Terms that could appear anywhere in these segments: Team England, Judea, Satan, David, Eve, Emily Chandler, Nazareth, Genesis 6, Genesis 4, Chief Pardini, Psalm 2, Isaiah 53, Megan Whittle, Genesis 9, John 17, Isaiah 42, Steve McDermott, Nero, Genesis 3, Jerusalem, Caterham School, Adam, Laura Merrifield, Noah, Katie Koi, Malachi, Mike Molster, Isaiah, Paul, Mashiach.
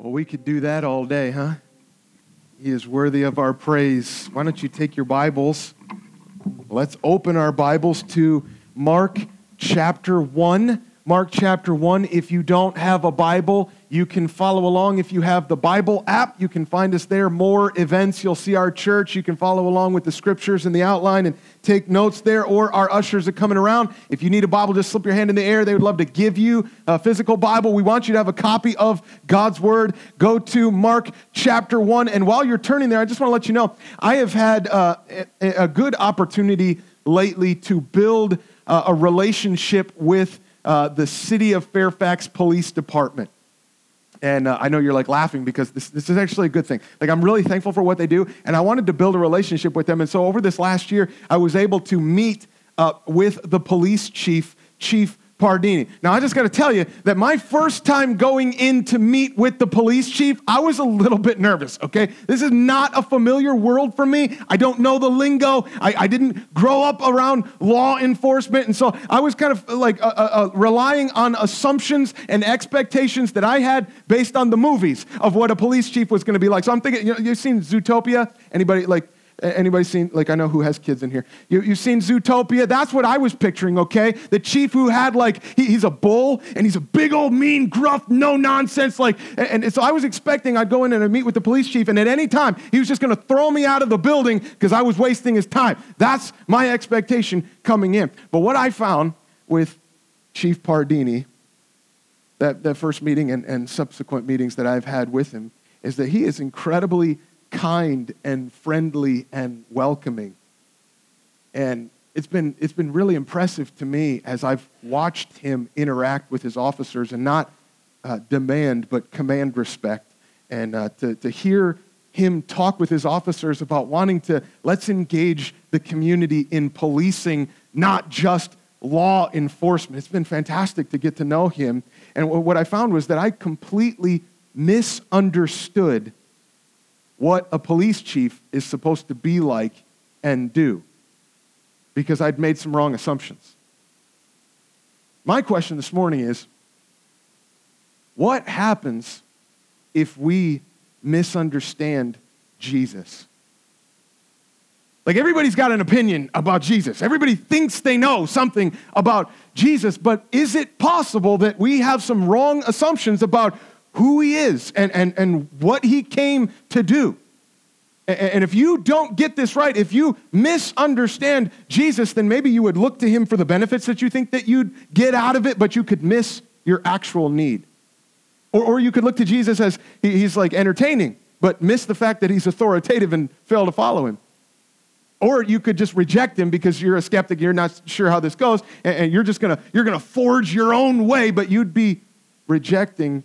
Well, we could do that all day, huh? He is worthy of our praise. Why don't you take your Bibles? Let's open our Bibles to Mark chapter 1. Mark chapter 1. If you don't have a Bible, you can follow along. If you have the Bible app, you can find us there. More events. You'll see our church. You can follow along with the scriptures and the outline and take notes there. Or our ushers are coming around. If you need a Bible, just slip your hand in the air. They would love to give you a physical Bible. We want you to have a copy of God's Word. Go to Mark chapter 1. And while you're turning there, I just want to let you know, I have had a good opportunity lately to build a relationship with the City of Fairfax Police Department. And I know you're like laughing because this is actually a good thing. Like, I'm really thankful for what they do, and I wanted to build a relationship with them. And so over this last year, I was able to meet with the police chief, Chief Pardini. Now, I just got to tell you that my first time going in to meet with the police chief, I was a little bit nervous, okay? This is not a familiar world for me. I don't know the lingo. I didn't grow up around law enforcement, and so I was kind of like relying on assumptions and expectations that I had based on the movies of what a police chief was going to be like. So I'm thinking, you know, you've seen Zootopia? Anybody seen, like, I know who has kids in here. You've seen Zootopia? That's what I was picturing, okay? The chief who had, like, he's a bull, and he's a big old mean, gruff, no-nonsense, like, and so I was expecting I'd go in and I'd meet with the police chief, and at any time, he was just going to throw me out of the building because I was wasting his time. That's my expectation coming in. But what I found with Chief Pardini, that first meeting and subsequent meetings that I've had with him, is that he is incredibly kind and friendly and welcoming. And it's been really impressive to me as I've watched him interact with his officers and not demand, but command respect. And to hear him talk with his officers about wanting to, let's engage the community in policing, not just law enforcement. It's been fantastic to get to know him. And what I found was that I completely misunderstood what a police chief is supposed to be like and do, because I'd made some wrong assumptions. My question this morning is, what happens if we misunderstand Jesus? Like, everybody's got an opinion about Jesus. Everybody thinks they know something about Jesus, but is it possible that we have some wrong assumptions about who he is and what he came to do? And if you don't get this right, if you misunderstand Jesus, then maybe you would look to him for the benefits that you think that you'd get out of it, but you could miss your actual need. Or you could look to Jesus as he's like entertaining, but miss the fact that he's authoritative and fail to follow him. Or you could just reject him because you're a skeptic, you're not sure how this goes, and you're gonna forge your own way, but you'd be rejecting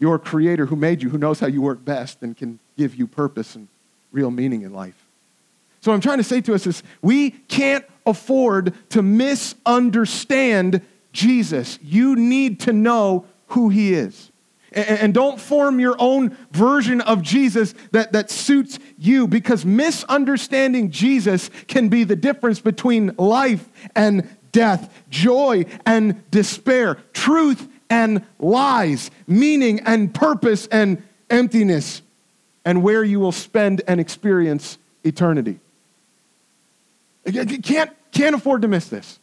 your creator who made you, who knows how you work best and can give you purpose and real meaning in life. So what I'm trying to say to us is, we can't afford to misunderstand Jesus. You need to know who he is. And don't form your own version of Jesus that suits you, because misunderstanding Jesus can be the difference between life and death, joy and despair, truth and lies, meaning and purpose and emptiness, and where you will spend and experience eternity. You can't afford to miss this.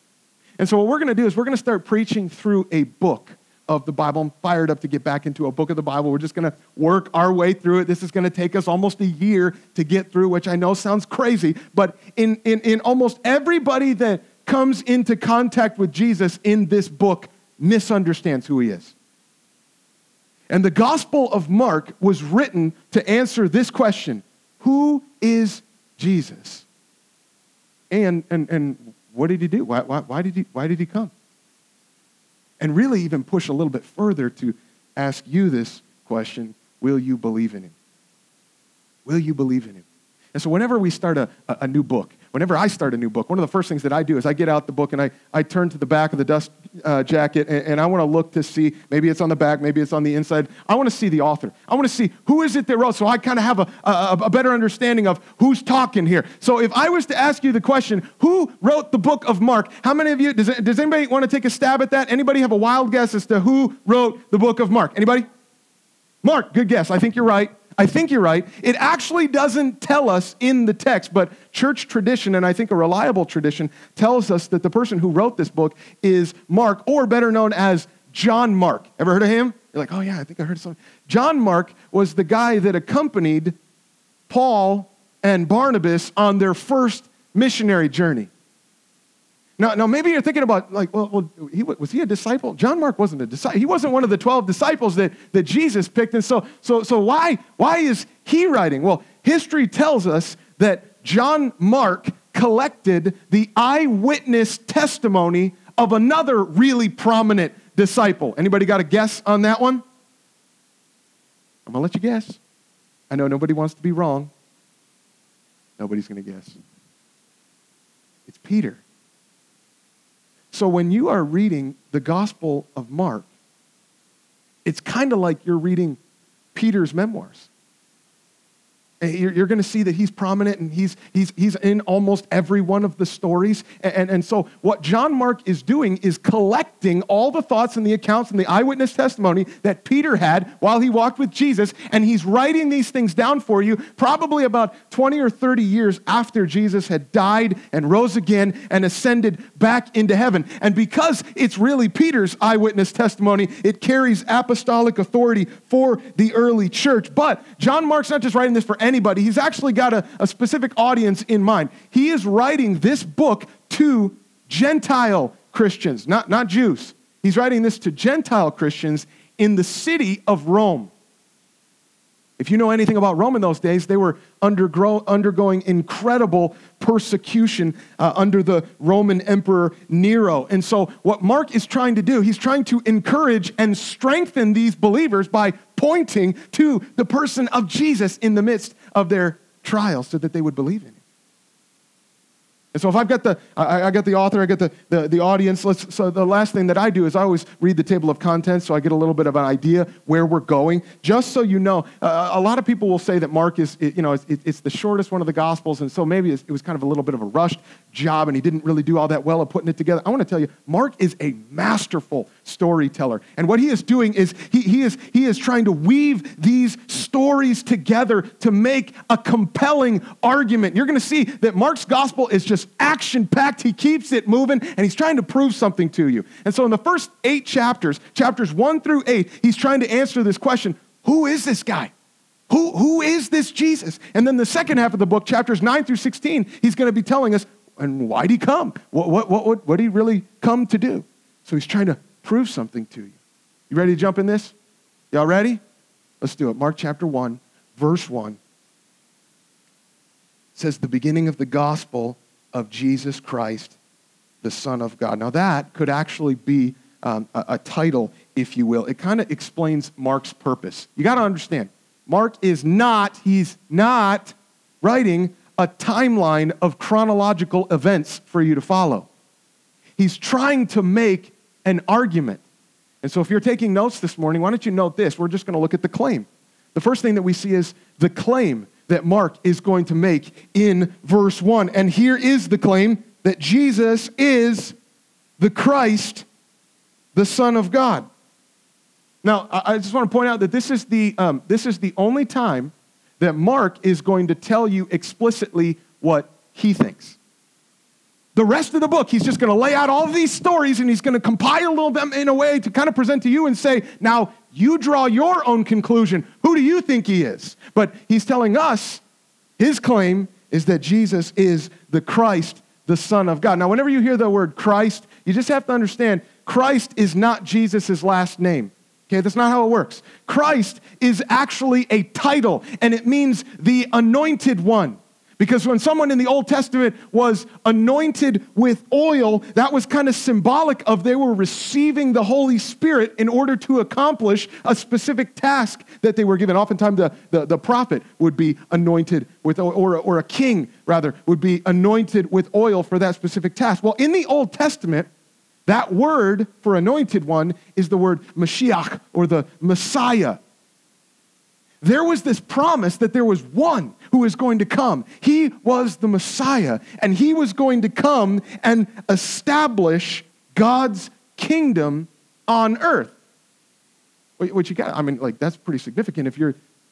And so what we're going to do is we're going to start preaching through a book of the Bible. I'm fired up to get back into a book of the Bible. We're just going to work our way through it. This is going to take us almost a year to get through, which I know sounds crazy, but in almost everybody that comes into contact with Jesus in this book misunderstands who he is. And the Gospel of Mark was written to answer this question: who is Jesus? And what did he do? Why did he come? And really even push a little bit further to ask you this question: will you believe in him? Will you believe in him? And so whenever we start a new book, whenever I start a new book, one of the first things that I do is I get out the book and I turn to the back of the dust jacket, and I want to look to see, maybe it's on the back, maybe it's on the inside. I want to see the author. I want to see who is it that wrote, so I kind of have a better understanding of who's talking here. So if I was to ask you the question, who wrote the book of Mark? How many of you, does anybody want to take a stab at that? Anybody have a wild guess as to who wrote the book of Mark? Anybody? Mark, good guess. I think you're right. It actually doesn't tell us in the text, but church tradition, and I think a reliable tradition, tells us that the person who wrote this book is Mark, or better known as John Mark. Ever heard of him? You're like, oh yeah, I think I heard something. John Mark was the guy that accompanied Paul and Barnabas on their first missionary journey. Now maybe you're thinking about, like, well, was he a disciple? John Mark wasn't a disciple. He wasn't one of the 12 disciples that Jesus picked. And so why is he writing? Well, history tells us that John Mark collected the eyewitness testimony of another really prominent disciple. Anybody got a guess on that one? I'm gonna let you guess. I know nobody wants to be wrong. Nobody's gonna guess. It's Peter. So when you are reading the Gospel of Mark, it's kind of like you're reading Peter's memoirs. You're going to see that he's prominent and he's in almost every one of the stories. And so what John Mark is doing is collecting all the thoughts and the accounts and the eyewitness testimony that Peter had while he walked with Jesus. And he's writing these things down for you, probably about 20 or 30 years after Jesus had died and rose again and ascended back into heaven. And because it's really Peter's eyewitness testimony, it carries apostolic authority for the early church. But John Mark's not just writing this for anybody. He's actually got a specific audience in mind. He is writing this book to Gentile Christians, not Jews. He's writing this to Gentile Christians in the city of Rome. If you know anything about Rome in those days, they were undergoing incredible persecution under the Roman Emperor Nero. And so what Mark is trying to do, he's trying to encourage and strengthen these believers by pointing to the person of Jesus in the midst of their trials so that they would believe in him. And so if I've got I got the author, I got the audience, so the last thing that I do is I always read the table of contents so I get a little bit of an idea where we're going. Just so you know, a lot of people will say that Mark is, it's the shortest one of the Gospels, and so maybe it was kind of a little bit of a rushed job and he didn't really do all that well at putting it together. I want to tell you, Mark is a masterful storyteller. And what he is doing is he is trying to weave these stories together to make a compelling argument. You're going to see that Mark's Gospel is just action-packed. He keeps it moving, and he's trying to prove something to you. And so in the first 8 chapters, chapters 1 through 8, he's trying to answer this question, who is this guy? Who is this Jesus? And then the second half of the book, chapters 9 through 16, he's going to be telling us, and why'd he come? What did he really come to do? So he's trying to prove something to you. You ready to jump in this? Y'all ready? Let's do it. Mark chapter 1, verse 1. It says, the beginning of the gospel of Jesus Christ, the Son of God. Now that could actually be a title, if you will. It kind of explains Mark's purpose. You got to understand, Mark is not writing a timeline of chronological events for you to follow. He's trying to make an argument. And so if you're taking notes this morning, why don't you note this? We're just going to look at the claim. The first thing that we see is the claim that Mark is going to make in verse 1. And here is the claim that Jesus is the Christ, the Son of God. Now, I just want to point out that this is the only time that Mark is going to tell you explicitly what he thinks. The rest of the book, he's just going to lay out all of these stories and he's going to compile all of them in a way to kind of present to you and say, now, you draw your own conclusion. Who do you think he is? But he's telling us his claim is that Jesus is the Christ, the Son of God. Now, whenever you hear the word Christ, you just have to understand Christ is not Jesus' last name. Okay, that's not how it works. Christ is actually a title, and it means the anointed one. Because when someone in the Old Testament was anointed with oil, that was kind of symbolic of they were receiving the Holy Spirit in order to accomplish a specific task that they were given. Oftentimes the prophet would be anointed with oil, or a king, rather, would be anointed with oil for that specific task. Well, in the Old Testament, that word for anointed one is the word Mashiach, or the Messiah. There was this promise that there was one who is going to come. He was the Messiah, and he was going to come and establish God's kingdom on earth. What you got, I mean, like, that's pretty significant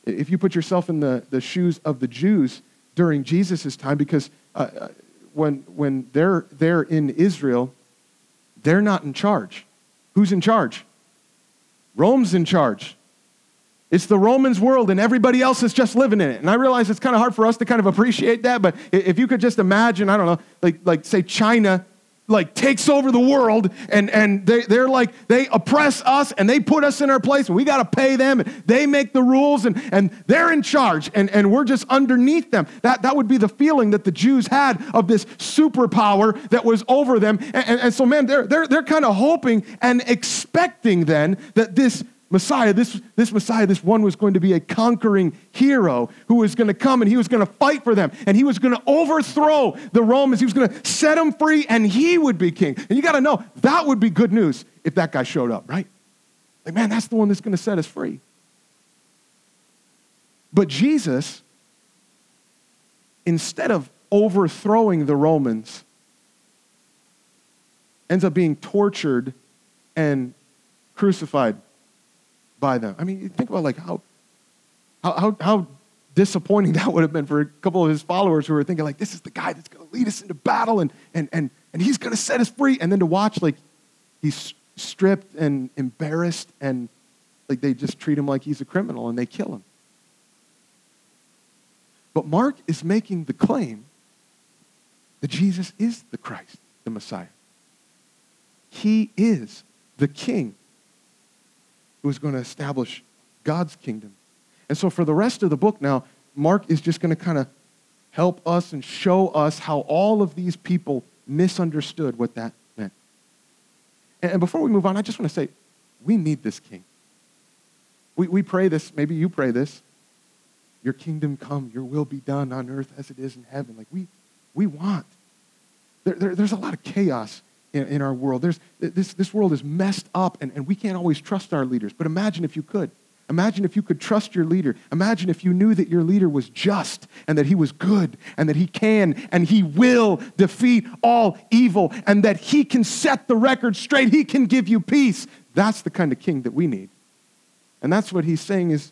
if you put yourself in the shoes of the Jews during Jesus' time, because when they're in Israel, they're not in charge. Who's in charge? Rome's in charge. It's the Romans' world, and everybody else is just living in it. And I realize it's kind of hard for us to kind of appreciate that, but if you could just imagine, I don't know, like say China, like takes over the world, and they're like, they oppress us, and they put us in our place, and we got to pay them, and they make the rules, and they're in charge, and we're just underneath them. That would be the feeling that the Jews had of this superpower that was over them. And so, man, they're kind of hoping and expecting then that this Messiah, this Messiah, this one was going to be a conquering hero who was going to come and he was going to fight for them and he was going to overthrow the Romans. He was going to set them free and he would be king. And you got to know, that would be good news if that guy showed up, right? Like, man, that's the one that's going to set us free. But Jesus, instead of overthrowing the Romans, ends up being tortured and crucified by them. I mean, you think about like how disappointing that would have been for a couple of his followers who were thinking like, this is the guy that's going to lead us into battle and he's going to set us free. And then to watch like he's stripped and embarrassed and like they just treat him like he's a criminal and they kill him. But Mark is making the claim that Jesus is the Christ, the Messiah. He is the King who is going to establish God's kingdom. And so for the rest of the book now, Mark is just going to kind of help us and show us how all of these people misunderstood what that meant. And before we move on, I just want to say, we need this King. We pray this, maybe you pray this, your kingdom come, your will be done on earth as it is in heaven. Like we want. There's a lot of chaos in our world. This world is messed up and we can't always trust our leaders. But imagine if you could. Imagine if you could trust your leader. Imagine if you knew that your leader was just and that he was good and that he can and he will defeat all evil and that he can set the record straight. He can give you peace. That's the kind of King that we need. And that's what he's saying is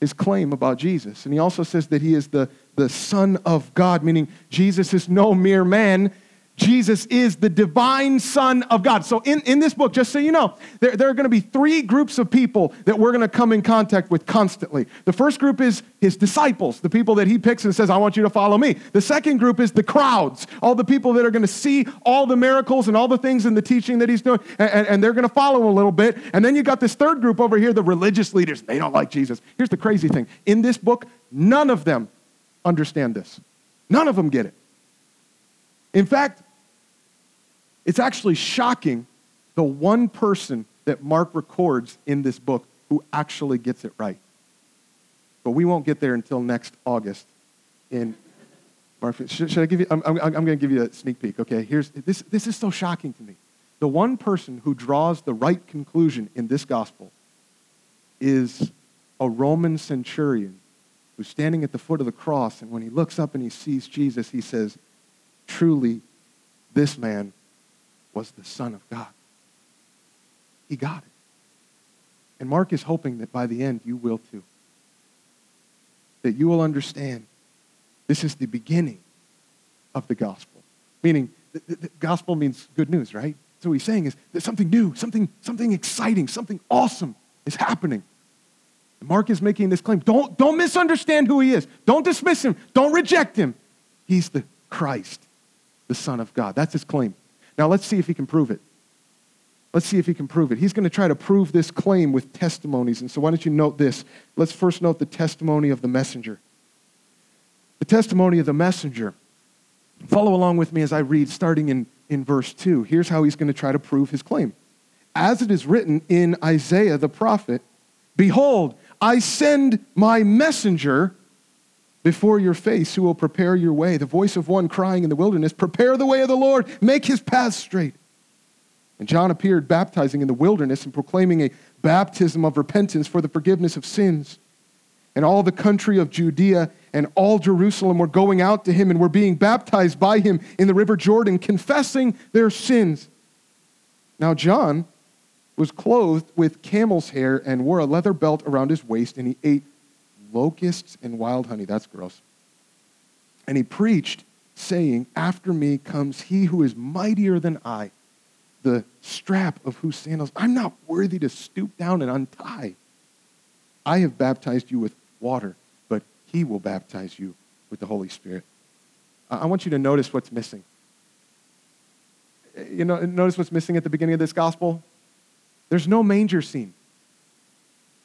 his claim about Jesus. And he also says that he is the Son of God, meaning Jesus is no mere man. Jesus is the divine Son of God. So in this book, just so you know, there are going to be three groups of people that we're going to come in contact with constantly. The first group is his disciples, the people that he picks and says, I want you to follow me. The second group is the crowds, all the people that are going to see all the miracles and all the things in the teaching that he's doing, and they're going to follow a little bit. And then you got this third group over here, the religious leaders. They don't like Jesus. Here's the crazy thing. In this book, none of them understand this. None of them get it. In fact, it's actually shocking the one person that Mark records in this book who actually gets it right. But we won't get there until next August. In Mark, should I give you? I'm going to give you a sneak peek. Okay, here's this. This is so shocking to me. The one person who draws the right conclusion in this gospel is a Roman centurion who's standing at the foot of the cross, and when he looks up and he sees Jesus, he says, "Truly, this man was the Son of God." He got it. And Mark is hoping that by the end, you will too. That you will understand this is the beginning of the gospel. Meaning, the gospel means good news, right? So what he's saying is that something new, something exciting, something awesome is happening. And Mark is making this claim. Don't misunderstand who he is. Don't dismiss him. Don't reject him. He's the Christ, the Son of God. That's his claim. Now let's see if he can prove it. Let's see if he can prove it. He's going to try to prove this claim with testimonies. And so why don't you note this? Let's first note the testimony of the messenger. The testimony of the messenger. Follow along with me as I read, starting in verse 2. Here's how he's going to try to prove his claim. As it is written in Isaiah the prophet, "Behold, I send my messenger before your face, who will prepare your way. The voice of one crying in the wilderness, prepare the way of the Lord, make his path straight." And John appeared baptizing in the wilderness and proclaiming a baptism of repentance for the forgiveness of sins. And all the country of Judea and all Jerusalem were going out to him and were being baptized by him in the river Jordan, confessing their sins. Now John was clothed with camel's hair and wore a leather belt around his waist, and he ate locusts and wild honey. That's gross. And he preached, saying, after me comes he who is mightier than I, the strap of whose sandals I'm not worthy to stoop down and untie. I have baptized you with water, but he will baptize you with the Holy Spirit. I want you to notice what's missing. You know, notice what's missing at the beginning of this gospel? There's no manger scene.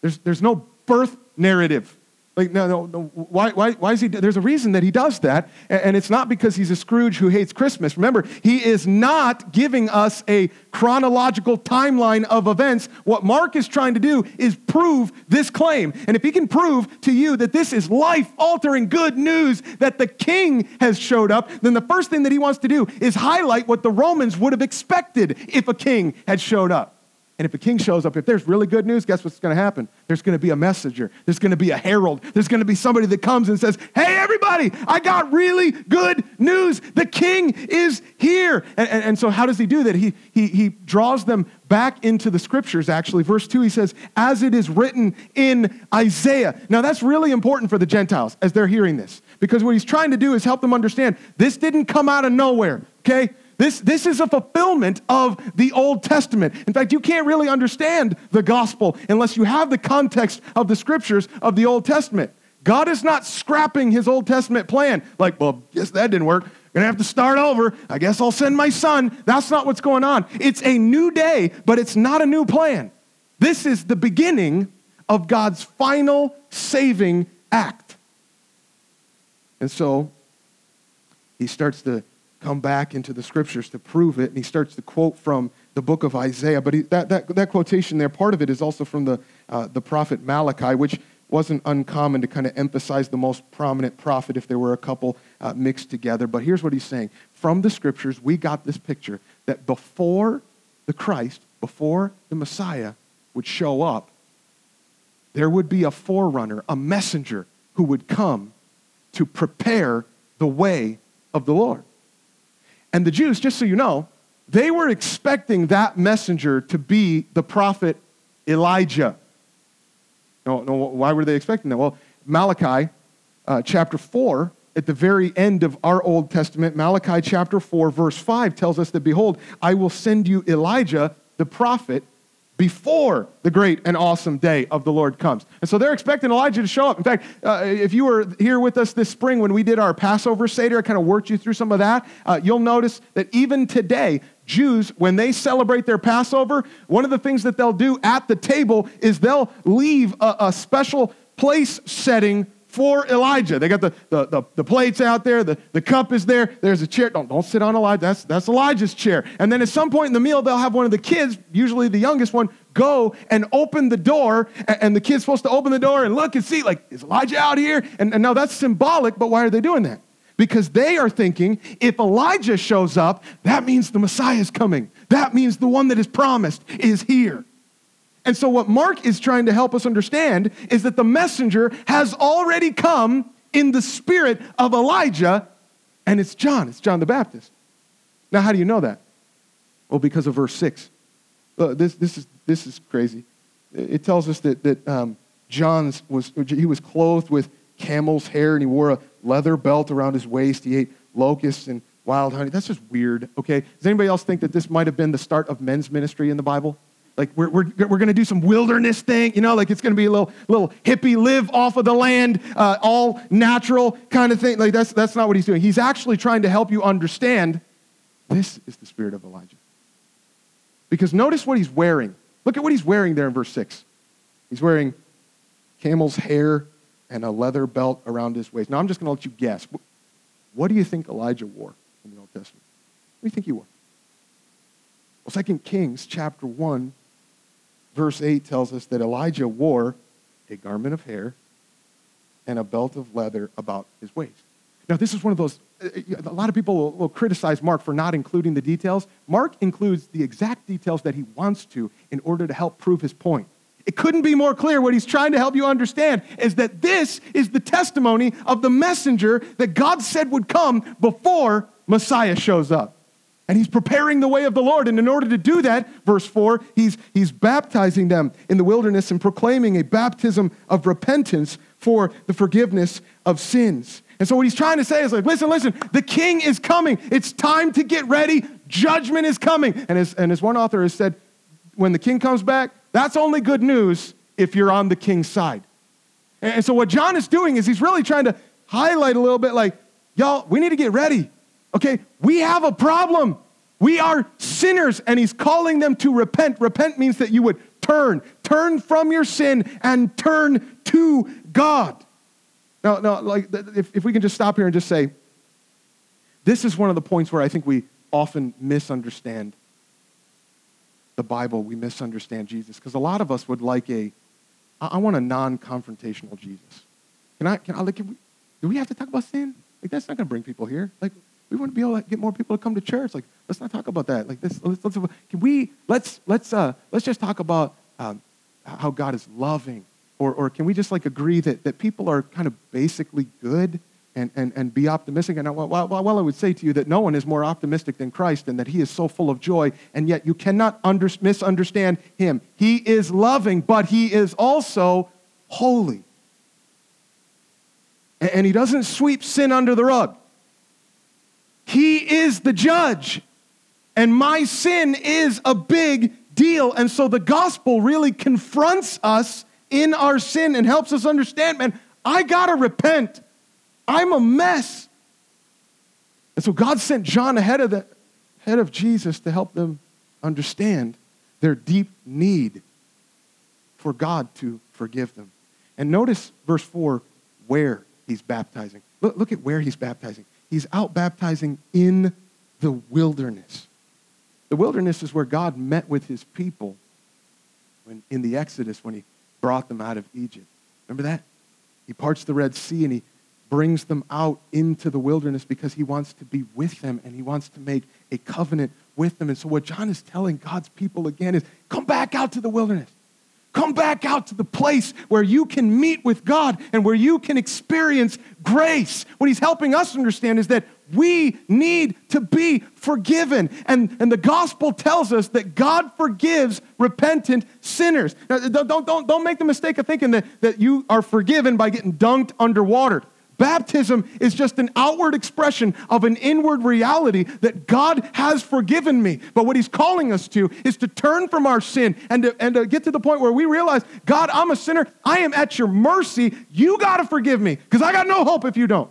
There's no birth narrative. Like, no. Why is he? There's a reason that he does that, and it's not because he's a Scrooge who hates Christmas. Remember, he is not giving us a chronological timeline of events. What Mark is trying to do is prove this claim. And if he can prove to you that this is life-altering good news, that the king has showed up, then the first thing that he wants to do is highlight what the Romans would have expected if a king had showed up. And if a king shows up, if there's really good news, guess what's going to happen? There's going to be a messenger. There's going to be a herald. There's going to be somebody that comes and says, hey, everybody, I got really good news. The king is here. And so how does he do that? He draws them back into the scriptures, actually. Verse 2, he says, as it is written in Isaiah. Now, that's really important for the Gentiles as they're hearing this, because what he's trying to do is help them understand this didn't come out of nowhere, okay? This is a fulfillment of the Old Testament. In fact, you can't really understand the gospel unless you have the context of the scriptures of the Old Testament. God is not scrapping his Old Testament plan. Like, well, guess that didn't work. I'm going to have to start over. I guess I'll send my son. That's not what's going on. It's a new day, but it's not a new plan. This is the beginning of God's final saving act. And so he starts to come back into the scriptures to prove it, and he starts to quote from the book of Isaiah. But that quotation there, part of it is also from the prophet Malachi, which wasn't uncommon to kind of emphasize the most prominent prophet if there were a couple mixed together. But here's what he's saying. From the scriptures, we got this picture that before the Christ, before the Messiah would show up, there would be a forerunner, a messenger who would come to prepare the way of the Lord. And the Jews, just so you know, they were expecting that messenger to be the prophet Elijah. No, why were they expecting that? Well, Malachi chapter 4, at the very end of our Old Testament, Malachi chapter 4, verse 5 tells us that, behold, I will send you Elijah, the prophet, before the great and awesome day of the Lord comes. And so they're expecting Elijah to show up. In fact, if you were here with us this spring when we did our Passover Seder, I kind of worked you through some of that. You'll notice that even today, Jews, when they celebrate their Passover, one of the things that they'll do at the table is they'll leave a special place setting for Elijah. They got the plates out there, the cup is there, there's a chair. Don't sit on Elijah, that's Elijah's chair. And then at some point in the meal, they'll have one of the kids, usually the youngest one, go and open the door, and the kid's supposed to open the door and look and see, like, is Elijah out here? And now that's symbolic, but why are they doing that? Because they are thinking, if Elijah shows up, that means the Messiah is coming. That means the one that is promised is here. And so what Mark is trying to help us understand is that the messenger has already come in the spirit of Elijah, and it's John the Baptist. Now, how do you know that? Well, because of verse 6. This is crazy. It tells us that he was clothed with camel's hair, and he wore a leather belt around his waist. He ate locusts and wild honey. That's just weird, okay? Does anybody else think that this might have been the start of men's ministry in the Bible? Like, we're going to do some wilderness thing, you know, like it's going to be a little hippie, live off of the land, all natural kind of thing. Like, that's not what he's doing. He's actually trying to help you understand this is the spirit of Elijah. Because notice what he's wearing. Look at what he's wearing there in verse 6. He's wearing camel's hair and a leather belt around his waist. Now, I'm just going to let you guess. What do you think Elijah wore in the Old Testament? What do you think he wore? Well, 2 Kings chapter 1, verse 8 tells us that Elijah wore a garment of hair and a belt of leather about his waist. Now, this is one of those, a lot of people will criticize Mark for not including the details. Mark includes the exact details that he wants to in order to help prove his point. It couldn't be more clear. What he's trying to help you understand is that this is the testimony of the messenger that God said would come before Messiah shows up. And he's preparing the way of the Lord. And in order to do that, verse 4, he's baptizing them in the wilderness and proclaiming a baptism of repentance for the forgiveness of sins. And so what he's trying to say is like, listen, the king is coming. It's time to get ready. Judgment is coming. And as one author has said, when the king comes back, that's only good news if you're on the king's side. And so what John is doing is he's really trying to highlight a little bit like, y'all, we need to get ready. Okay, we have a problem. We are sinners, and he's calling them to repent. Repent means that you would turn from your sin and turn to God. No, like if we can just stop here and just say, this is one of the points where I think we often misunderstand the Bible. We misunderstand Jesus because a lot of us would like I want a non-confrontational Jesus. Do we have to talk about sin? Like, that's not going to bring people here. Like, we want to be able to get more people to come to church. Like, let's not talk about that. Like, let's just talk about how God is loving, or can we just like agree that people are kind of basically good and be optimistic? And I would say to you that no one is more optimistic than Christ, and that He is so full of joy, and yet you cannot misunderstand Him. He is loving, but He is also holy, and He doesn't sweep sin under the rug. He is the judge, and my sin is a big deal. And so the gospel really confronts us in our sin and helps us understand, man, I gotta repent. I'm a mess. And so God sent John ahead of Jesus to help them understand their deep need for God to forgive them. And notice verse 4, where he's baptizing. Look at where he's baptizing. He's out baptizing in the wilderness. The wilderness is where God met with his people in the Exodus when he brought them out of Egypt. Remember that? He parts the Red Sea and he brings them out into the wilderness because he wants to be with them and he wants to make a covenant with them. And so what John is telling God's people again is, come back out to the wilderness. Come back out to the place where you can meet with God and where you can experience grace. What he's helping us understand is that we need to be forgiven. And the gospel tells us that God forgives repentant sinners. Now, don't make the mistake of thinking that you are forgiven by getting dunked underwater. Baptism is just an outward expression of an inward reality that God has forgiven me. But what he's calling us to is to turn from our sin and to get to the point where we realize, God, I'm a sinner. I am at your mercy. You got to forgive me because I got no hope if you don't.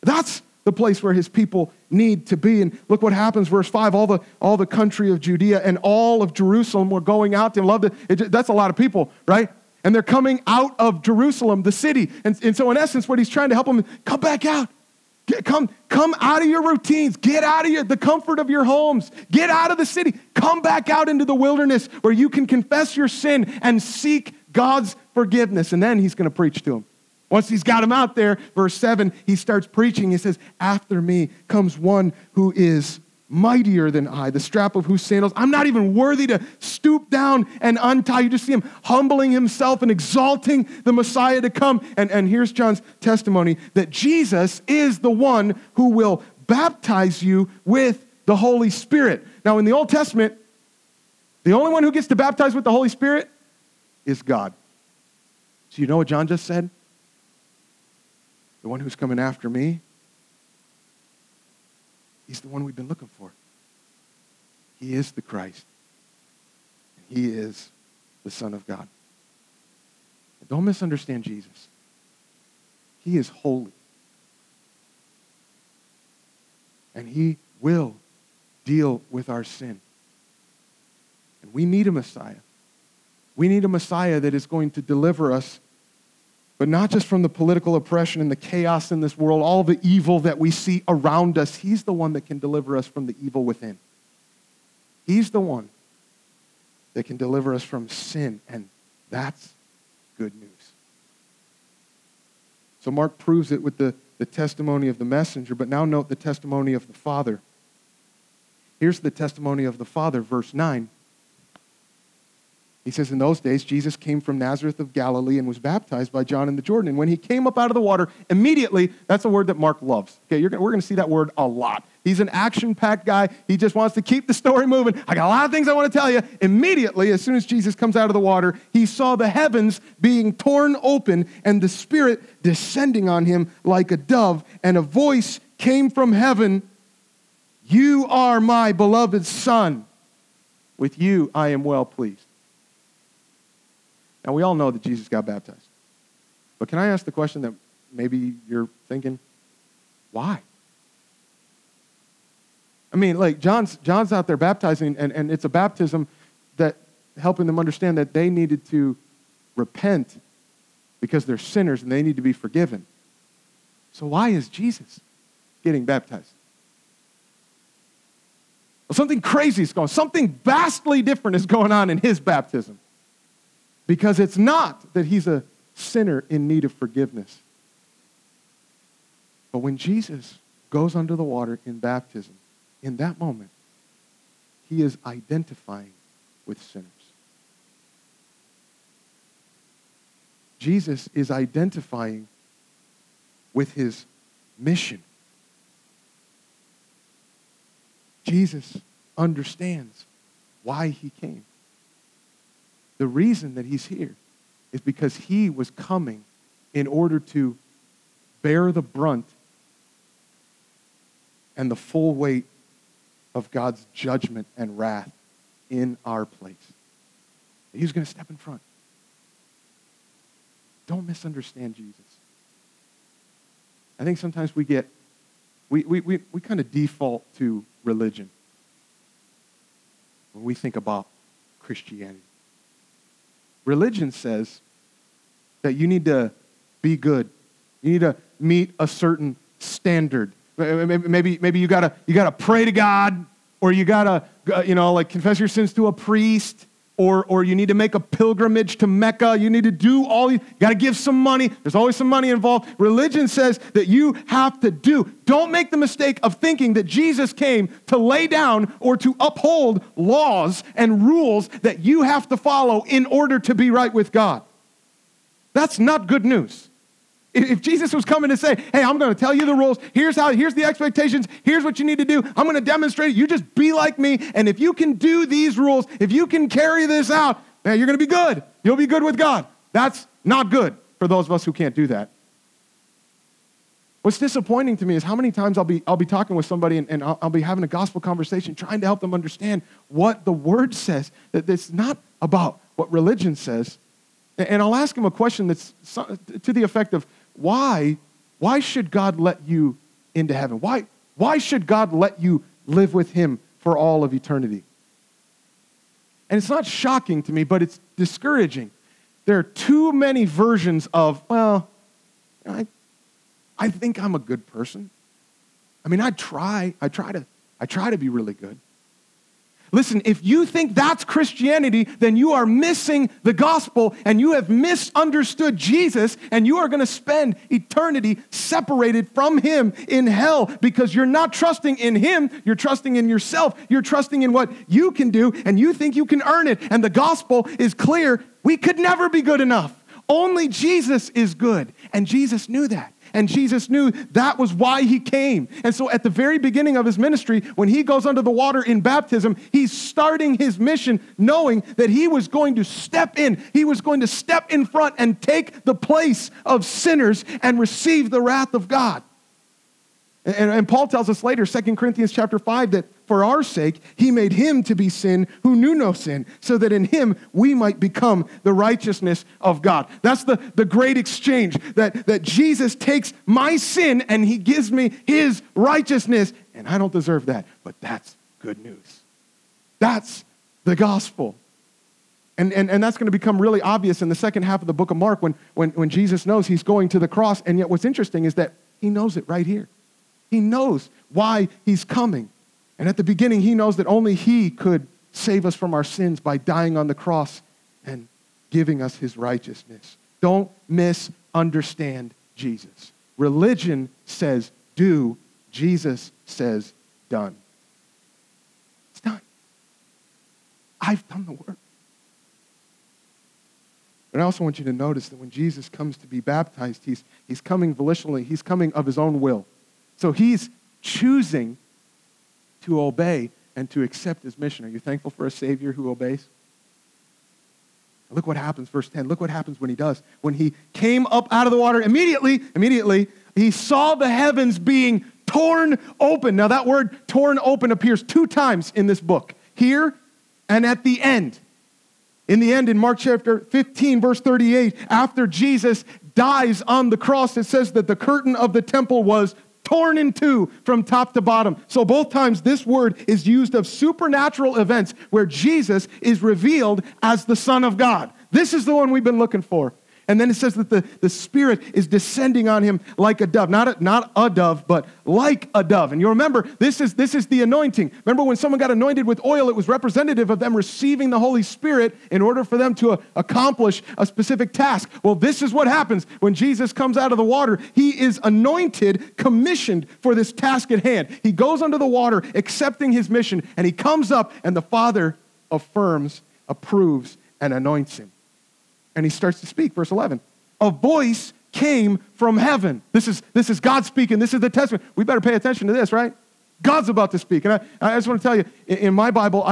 That's the place where his people need to be. And look what happens, verse 5, all the country of Judea and all of Jerusalem were going out to him. That's a lot of people, right? And they're coming out of Jerusalem, the city. And so in essence, what he's trying to help them, come back out. Come out of your routines. Get out of the comfort of your homes. Get out of the city. Come back out into the wilderness where you can confess your sin and seek God's forgiveness. And then he's going to preach to them. Once he's got them out there, verse 7, he starts preaching. He says, after me comes one who is mightier than I, the strap of whose sandals I'm not even worthy to stoop down and untie. You just see him humbling himself and exalting the Messiah to come. And here's John's testimony that Jesus is the one who will baptize you with the Holy Spirit. Now, in the Old Testament, the only one who gets to baptize with the Holy Spirit is God. So you know what John just said? The one who's coming after me, He's the one we've been looking for. He is the Christ. And He is the Son of God. And don't misunderstand Jesus. He is holy. And He will deal with our sin. And we need a Messiah. We need a Messiah that is going to deliver us, but not just from the political oppression and the chaos in this world, all the evil that we see around us. He's the one that can deliver us from the evil within. He's the one that can deliver us from sin, and that's good news. So Mark proves it with the testimony of the messenger, but now note the testimony of the Father. Here's the testimony of the Father, verse 9. He says, in those days, Jesus came from Nazareth of Galilee and was baptized by John in the Jordan. And when he came up out of the water, immediately, that's a word that Mark loves. Okay, we're going to see that word a lot. He's an action-packed guy. He just wants to keep the story moving. I got a lot of things I want to tell you. Immediately, as soon as Jesus comes out of the water, he saw the heavens being torn open and the Spirit descending on him like a dove, and a voice came from heaven, "You are my beloved Son. With you I am well pleased." Now, we all know that Jesus got baptized. But can I ask the question that maybe you're thinking, why? I mean, like, John's out there baptizing, and it's a baptism that helping them understand that they needed to repent because they're sinners and they need to be forgiven. So why is Jesus getting baptized? Well, something crazy is going on. Something vastly different is going on in his baptism, because it's not that he's a sinner in need of forgiveness. But when Jesus goes under the water in baptism, in that moment, he is identifying with sinners. Jesus is identifying with his mission. Jesus understands why he came. The reason that he's here is because he was coming in order to bear the brunt and the full weight of God's judgment and wrath in our place. He's going to step in front. Don't misunderstand Jesus. I think sometimes we kind of default to religion when we think about Christianity. Religion says that you need to be good. You need to meet a certain standard. Maybe you gotta pray to God, or you gotta confess your sins to a priest, or you need to make a pilgrimage to Mecca. You need to do all. You gotta give some money. There's always some money involved. Religion says that you have to do. Don't make the mistake of thinking that Jesus came to lay down or to uphold laws and rules that you have to follow in order to be right with God. That's not good news. If Jesus was coming to say, hey, I'm going to tell you the rules, here's the expectations, here's what you need to do, I'm going to demonstrate it, you just be like me, and if you can do these rules, if you can carry this out, man, you're going to be good. You'll be good with God. That's not good for those of us who can't do that. What's disappointing to me is how many times I'll be talking with somebody and I'll be having a gospel conversation trying to help them understand what the Word says, that it's not about what religion says. And I'll ask them a question that's to the effect of, Why should God let you into heaven? Why should God let you live with him for all of eternity? And it's not shocking to me, but it's discouraging. There are too many versions of, well, I think I'm a good person. I mean, I try to be really good. Listen, if you think that's Christianity, then you are missing the gospel and you have misunderstood Jesus, and you are going to spend eternity separated from him in hell because you're not trusting in him, you're trusting in yourself, you're trusting in what you can do, and you think you can earn it. And the gospel is clear. We could never be good enough. Only Jesus is good, and Jesus knew that. And Jesus knew that was why he came. And so at the very beginning of his ministry, when he goes under the water in baptism, he's starting his mission knowing that he was going to step in. He was going to step in front and take the place of sinners and receive the wrath of God. And Paul tells us later, 2 Corinthians chapter 5, that for our sake, he made him to be sin who knew no sin, so that in him we might become the righteousness of God. That's the great exchange, that Jesus takes my sin and he gives me his righteousness. And I don't deserve that, but that's good news. That's the gospel. And that's going to become really obvious in the second half of the book of Mark when Jesus knows he's going to the cross. And yet what's interesting is that he knows it right here. He knows why he's coming. And at the beginning, he knows that only he could save us from our sins by dying on the cross and giving us his righteousness. Don't misunderstand Jesus. Religion says do. Jesus says done. It's done. I've done the work. And I also want you to notice that when Jesus comes to be baptized, he's coming volitionally. He's coming of his own will. So he's choosing to obey and to accept his mission. Are you thankful for a Savior who obeys? Look what happens, verse 10. Look what happens when he does. When he came up out of the water, immediately, he saw the heavens being torn open. Now that word torn open appears two times in this book, here and at the end. In the end, in Mark chapter 15, verse 38, after Jesus dies on the cross, it says that the curtain of the temple was torn in two from top to bottom. So both times this word is used of supernatural events where Jesus is revealed as the Son of God. This is the one we've been looking for. And then it says that the Spirit is descending on him like a dove. Not a dove, but like a dove. And you remember, this is the anointing. Remember when someone got anointed with oil, it was representative of them receiving the Holy Spirit in order for them to accomplish a specific task. Well, this is what happens when Jesus comes out of the water. He is anointed, commissioned for this task at hand. He goes under the water, accepting his mission, and he comes up, and the Father affirms, approves, and anoints him. And he starts to speak, verse 11. A voice came from heaven. This is God speaking. This is the testament. We better pay attention to this, right? God's about to speak. And I just want to tell you, in my Bible,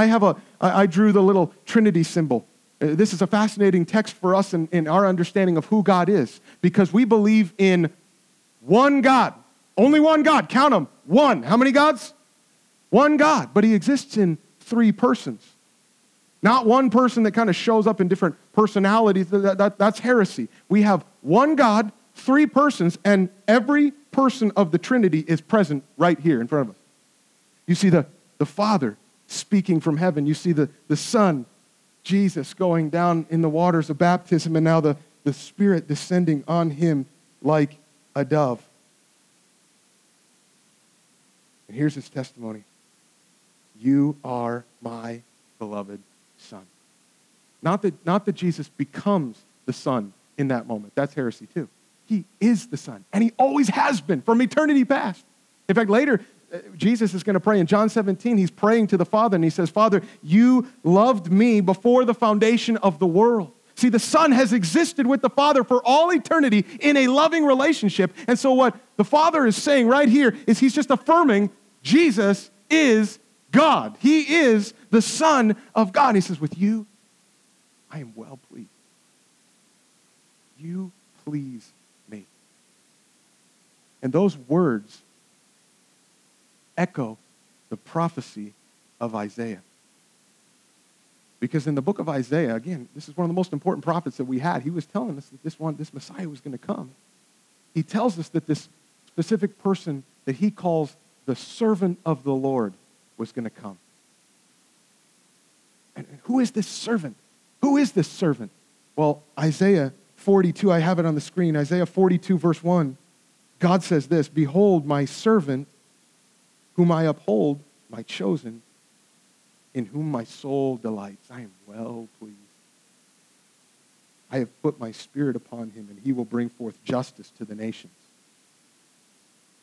I drew the little Trinity symbol. This is a fascinating text for us in our understanding of who God is, because we believe in one God, only one God. Count them, one. How many gods? One God, but he exists in three persons. Not one person that kind of shows up in different personalities. That's heresy. We have one God, three persons, and every person of the Trinity is present right here in front of us. You see the Father speaking from heaven. You see the Son, Jesus, going down in the waters of baptism, and now the Spirit descending on him like a dove. And here's his testimony. You are my beloved Son. Not that Jesus becomes the Son in that moment. That's heresy too. He is the Son, and he always has been from eternity past. In fact, later, Jesus is going to pray in John 17. He's praying to the Father, and he says, Father, you loved me before the foundation of the world. See, the Son has existed with the Father for all eternity in a loving relationship. And so what the Father is saying right here is he's just affirming Jesus is God. He is the Son of God. And he says, with you, I am well pleased. You please me. And those words echo the prophecy of Isaiah. Because in the book of Isaiah, again, this is one of the most important prophets that we had. He was telling us that this Messiah was going to come. He tells us that this specific person that he calls the servant of the Lord was going to come. And who is this servant? Who is this servant? Well, Isaiah 42, I have it on the screen. Isaiah 42, verse 1. God says this, Behold, my servant, whom I uphold, my chosen, in whom my soul delights. I am well pleased. I have put my spirit upon him, and he will bring forth justice to the nations.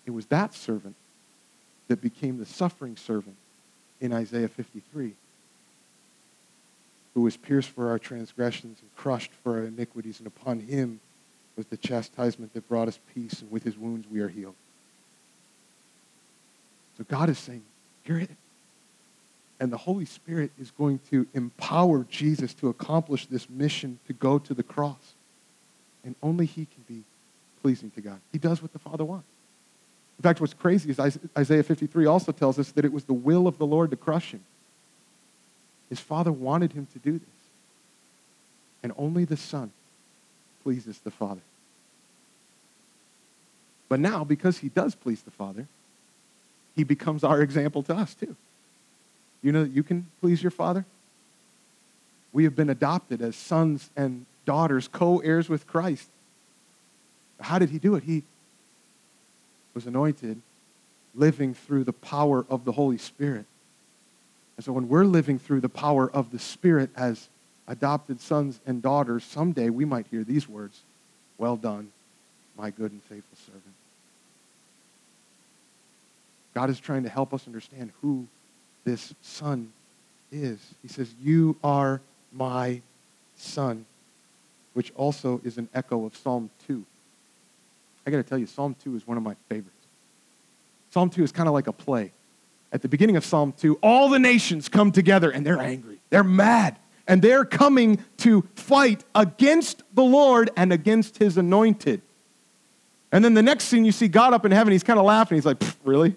It was that servant that became the suffering servant in Isaiah 53. Who was pierced for our transgressions and crushed for our iniquities, and upon him was the chastisement that brought us peace, and with his wounds we are healed. So God is saying, hear it. And the Holy Spirit is going to empower Jesus to accomplish this mission to go to the cross. And only he can be pleasing to God. He does what the Father wants. In fact, what's crazy is Isaiah 53 also tells us that it was the will of the Lord to crush him. His Father wanted him to do this. And only the Son pleases the Father. But now, because he does please the Father, he becomes our example to us too. You know that you can please your Father? We have been adopted as sons and daughters, co-heirs with Christ. How did he do it? He was anointed, living through the power of the Holy Spirit. And so when we're living through the power of the Spirit as adopted sons and daughters, someday we might hear these words, Well done, my good and faithful servant. God is trying to help us understand who this Son is. He says, You are my Son, which also is an echo of Psalm 2. I got to tell you, Psalm 2 is one of my favorites. Psalm 2 is kind of like a play. at the beginning of Psalm 2, all the nations come together and they're angry. They're mad. And they're coming to fight against the Lord and against his anointed. And then the next scene, you see God up in heaven. He's kind of laughing. He's like, really?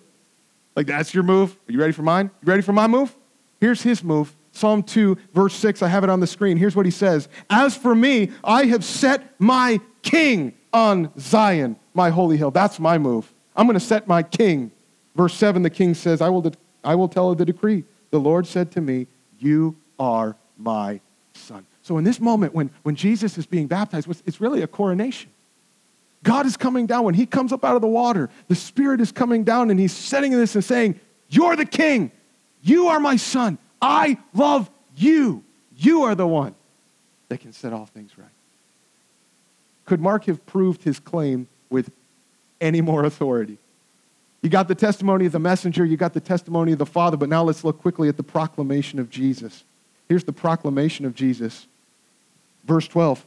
Like, that's your move? Are you ready for mine? You ready for my move? Here's his move. Psalm 2, verse 6. I have it on the screen. Here's what he says. As for me, I have set my king on Zion, my holy hill. That's my move. I'm going to set my king. Verse 7, the king says, I will tell of the decree. The Lord said to me, you are my son. So in this moment, when Jesus is being baptized, it's really a coronation. God is coming down. When he comes up out of the water, the Spirit is coming down, and he's setting this and saying, you're the king. You are my son. I love you. You are the one that can set all things right. Could Mark have proved his claim with any more authority? You got the testimony of the messenger. You got the testimony of the Father. But now let's look quickly at the proclamation of Jesus. Here's the proclamation of Jesus. Verse 12.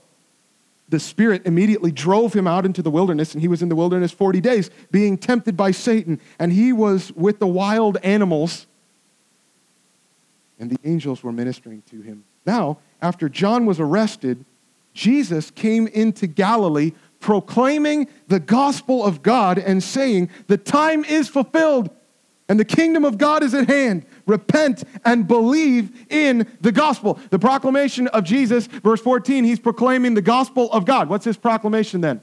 The Spirit immediately drove him out into the wilderness, and he was in the wilderness 40 days, being tempted by Satan. And he was with the wild animals, and the angels were ministering to him. Now, after John was arrested, Jesus came into Galilee, proclaiming the gospel of God and saying, the time is fulfilled and the kingdom of God is at hand. Repent and believe in the gospel. The proclamation of Jesus, verse 14, he's proclaiming the gospel of God. What's his proclamation then?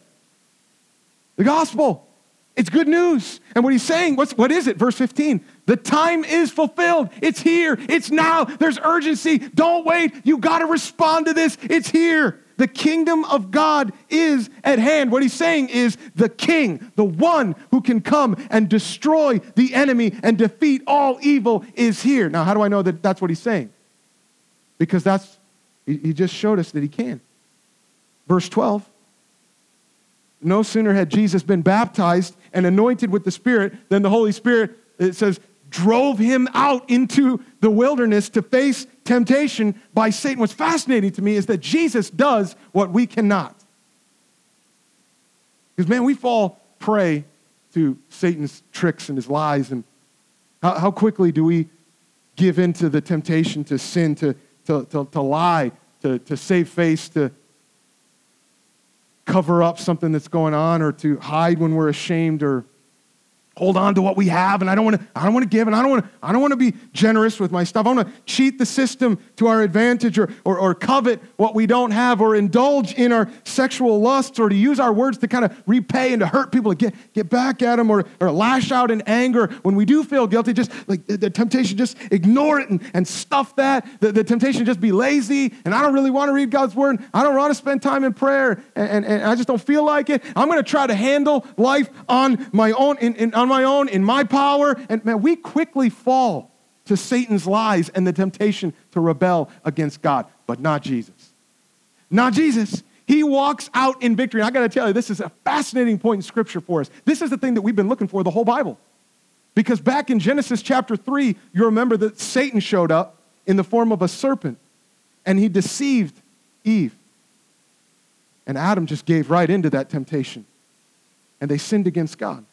The gospel. It's good news. And what he's saying, what is it? Verse 15, the time is fulfilled. It's here. It's now. There's urgency. Don't wait. You got to respond to this. It's here. The kingdom of God is at hand. What he's saying is the king, the one who can come and destroy the enemy and defeat all evil is here. Now, how do I know that that's what he's saying? Because he just showed us that he can. Verse 12, no sooner had Jesus been baptized and anointed with the Spirit than the Holy Spirit, it says, drove him out into the wilderness to face temptation by Satan. What's fascinating to me is that Jesus does what we cannot. Because, man, we fall prey to Satan's tricks and his lies. And how quickly do we give in to the temptation to sin, to lie, to save face, to cover up something that's going on, or to hide when we're ashamed, or hold on to what we have, and I don't want to give, and I don't want to be generous with my stuff. I want to cheat the system to our advantage, or covet what we don't have, or indulge in our sexual lusts, or to use our words to kind of repay and to hurt people, to get back at them, or lash out in anger. When we do feel guilty, just like the temptation, just ignore it and stuff that. The temptation just be lazy, and I don't really want to read God's word. I don't want to spend time in prayer, and I just don't feel like it. I'm going to try to handle life on my own, in my power. And man, we quickly fall to Satan's lies and the temptation to rebel against God, but not Jesus. Not Jesus. He walks out in victory. And I got to tell you, this is a fascinating point in Scripture for us. This is the thing that we've been looking for the whole Bible. Because back in Genesis chapter 3, you remember that Satan showed up in the form of a serpent, and he deceived Eve. And Adam just gave right into that temptation, and they sinned against God.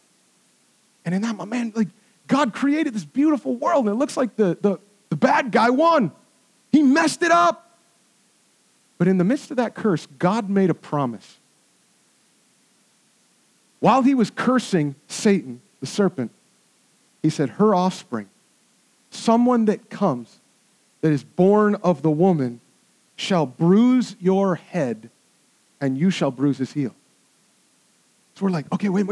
And in that, my man, like, God created this beautiful world, and it looks like the bad guy won. He messed it up. But in the midst of that curse, God made a promise. While he was cursing Satan, the serpent, he said, her offspring, someone that comes, that is born of the woman, shall bruise your head, and you shall bruise his heel. So we're like, okay, wait.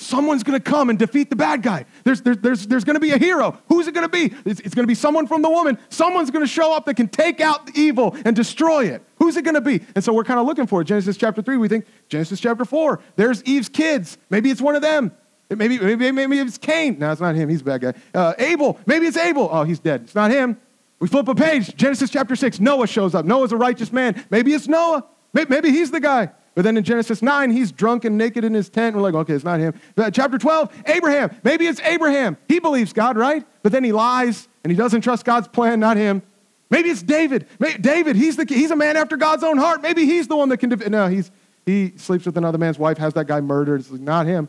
Someone's going to come and defeat the bad guy. There's going to be a hero. Who's it going to be? It's going to be someone from the woman. Someone's going to show up that can take out the evil and destroy it. Who's it going to be? And so we're kind of looking for it. Genesis chapter 3, we think Genesis chapter 4, there's Eve's kids. Maybe it's one of them. Maybe it's Cain. No, it's not him. He's a bad guy. Abel. Maybe it's Abel. Oh, he's dead. It's not him. We flip a page. Genesis chapter 6, Noah shows up. Noah's a righteous man. Maybe it's Noah. Maybe he's the guy. But then in Genesis 9, he's drunk and naked in his tent. We're like, okay, it's not him. But chapter 12, Abraham. Maybe it's Abraham. He believes God, right? But then he lies, and he doesn't trust God's plan, not him. Maybe it's David. David, he's a man after God's own heart. Maybe he's the one that can... No, he sleeps with another man's wife, has that guy murdered. It's like, not him.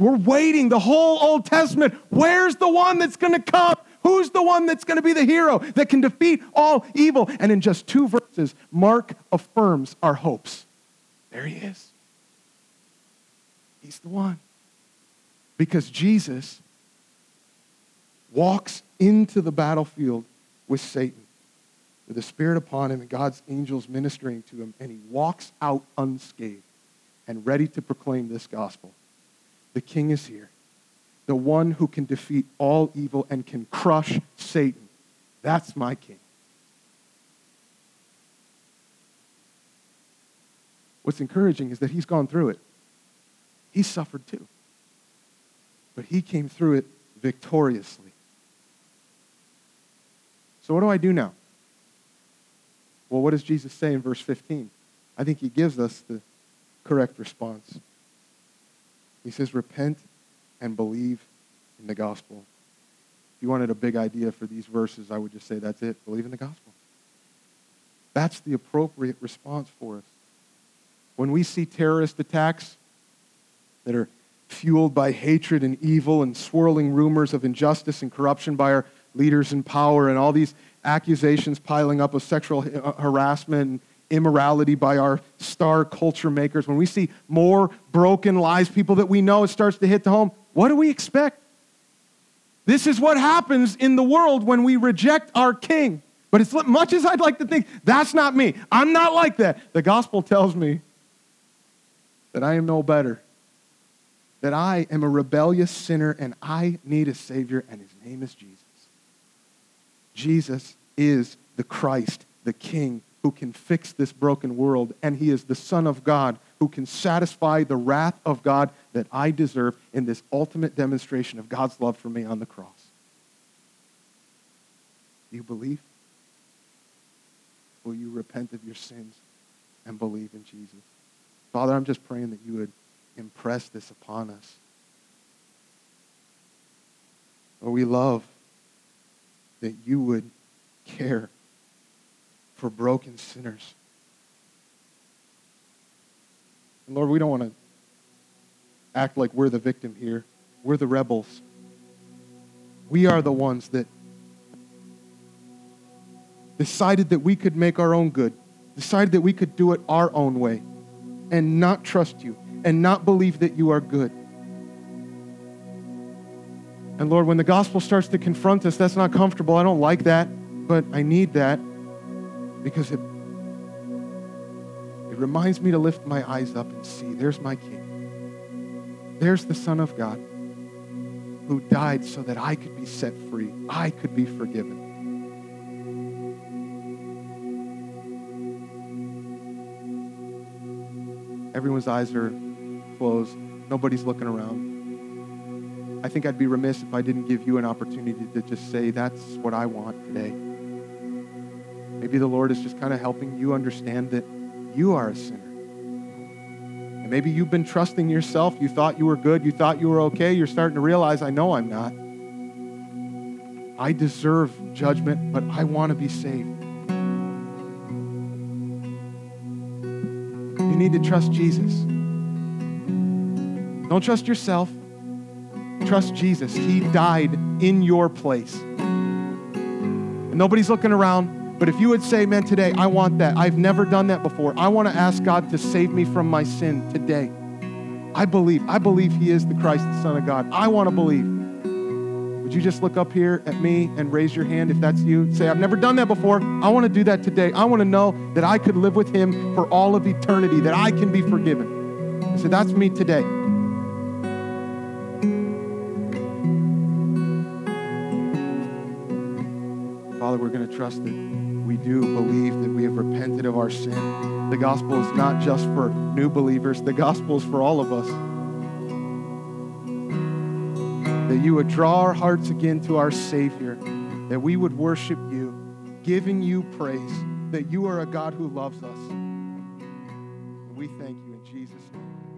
We're waiting the whole Old Testament. Where's the one that's going to come? Who's the one that's going to be the hero that can defeat all evil? And in just 2 verses, Mark affirms our hopes. There he is. He's the one. Because Jesus walks into the battlefield with Satan, with the Spirit upon him and God's angels ministering to him, and he walks out unscathed and ready to proclaim this gospel. The King is here, the one who can defeat all evil and can crush Satan. That's my King. What's encouraging is that he's gone through it. He suffered too. But he came through it victoriously. So what do I do now? Well, what does Jesus say in verse 15? I think he gives us the correct response. He says, repent and believe in the gospel. If you wanted a big idea for these verses, I would just say that's it. Believe in the gospel. That's the appropriate response for us. When we see terrorist attacks that are fueled by hatred and evil and swirling rumors of injustice and corruption by our leaders in power and all these accusations piling up of sexual harassment and immorality by our star culture makers, when we see more broken lives, people that we know, it starts to hit the home. What do we expect? This is what happens in the world when we reject our King. But as much as I'd like to think, that's not me. I'm not like that. The gospel tells me that I am no better, that I am a rebellious sinner and I need a Savior, and his name is Jesus. Jesus is the Christ, the King, who can fix this broken world, and he is the Son of God who can satisfy the wrath of God that I deserve in this ultimate demonstration of God's love for me on the cross. Do you believe? Will you repent of your sins and believe in Jesus? Father, I'm just praying that you would impress this upon us. Oh, we love that you would care for broken sinners. And Lord, we don't want to act like we're the victim here. We're the rebels. We are the ones that decided that we could make our own good, decided that we could do it our own way and not trust you and not believe that you are good. And Lord, when the gospel starts to confront us, that's not comfortable. I don't like that, but I need that. Because it reminds me to lift my eyes up and see, there's my King. There's the Son of God who died so that I could be set free. I could be forgiven. Everyone's eyes are closed. Nobody's looking around. I think I'd be remiss if I didn't give you an opportunity to just say, that's what I want today. Maybe the Lord is just kind of helping you understand that you are a sinner. And maybe you've been trusting yourself. You thought you were good. You thought you were okay. You're starting to realize, I know I'm not. I deserve judgment, but I want to be saved. You need to trust Jesus. Don't trust yourself. Trust Jesus. He died in your place. And nobody's looking around. But if you would say, man, today, I want that. I've never done that before. I want to ask God to save me from my sin today. I believe he is the Christ, the Son of God. I want to believe. Would you just look up here at me and raise your hand if that's you? Say, I've never done that before. I want to do that today. I want to know that I could live with him for all of eternity, that I can be forgiven. I said, that's me today. Father, we're going to trust that we do believe that we have repented of our sin. The gospel is not just for new believers. The gospel is for all of us. That you would draw our hearts again to our Savior, that we would worship you, giving you praise, that you are a God who loves us. We thank you in Jesus' name.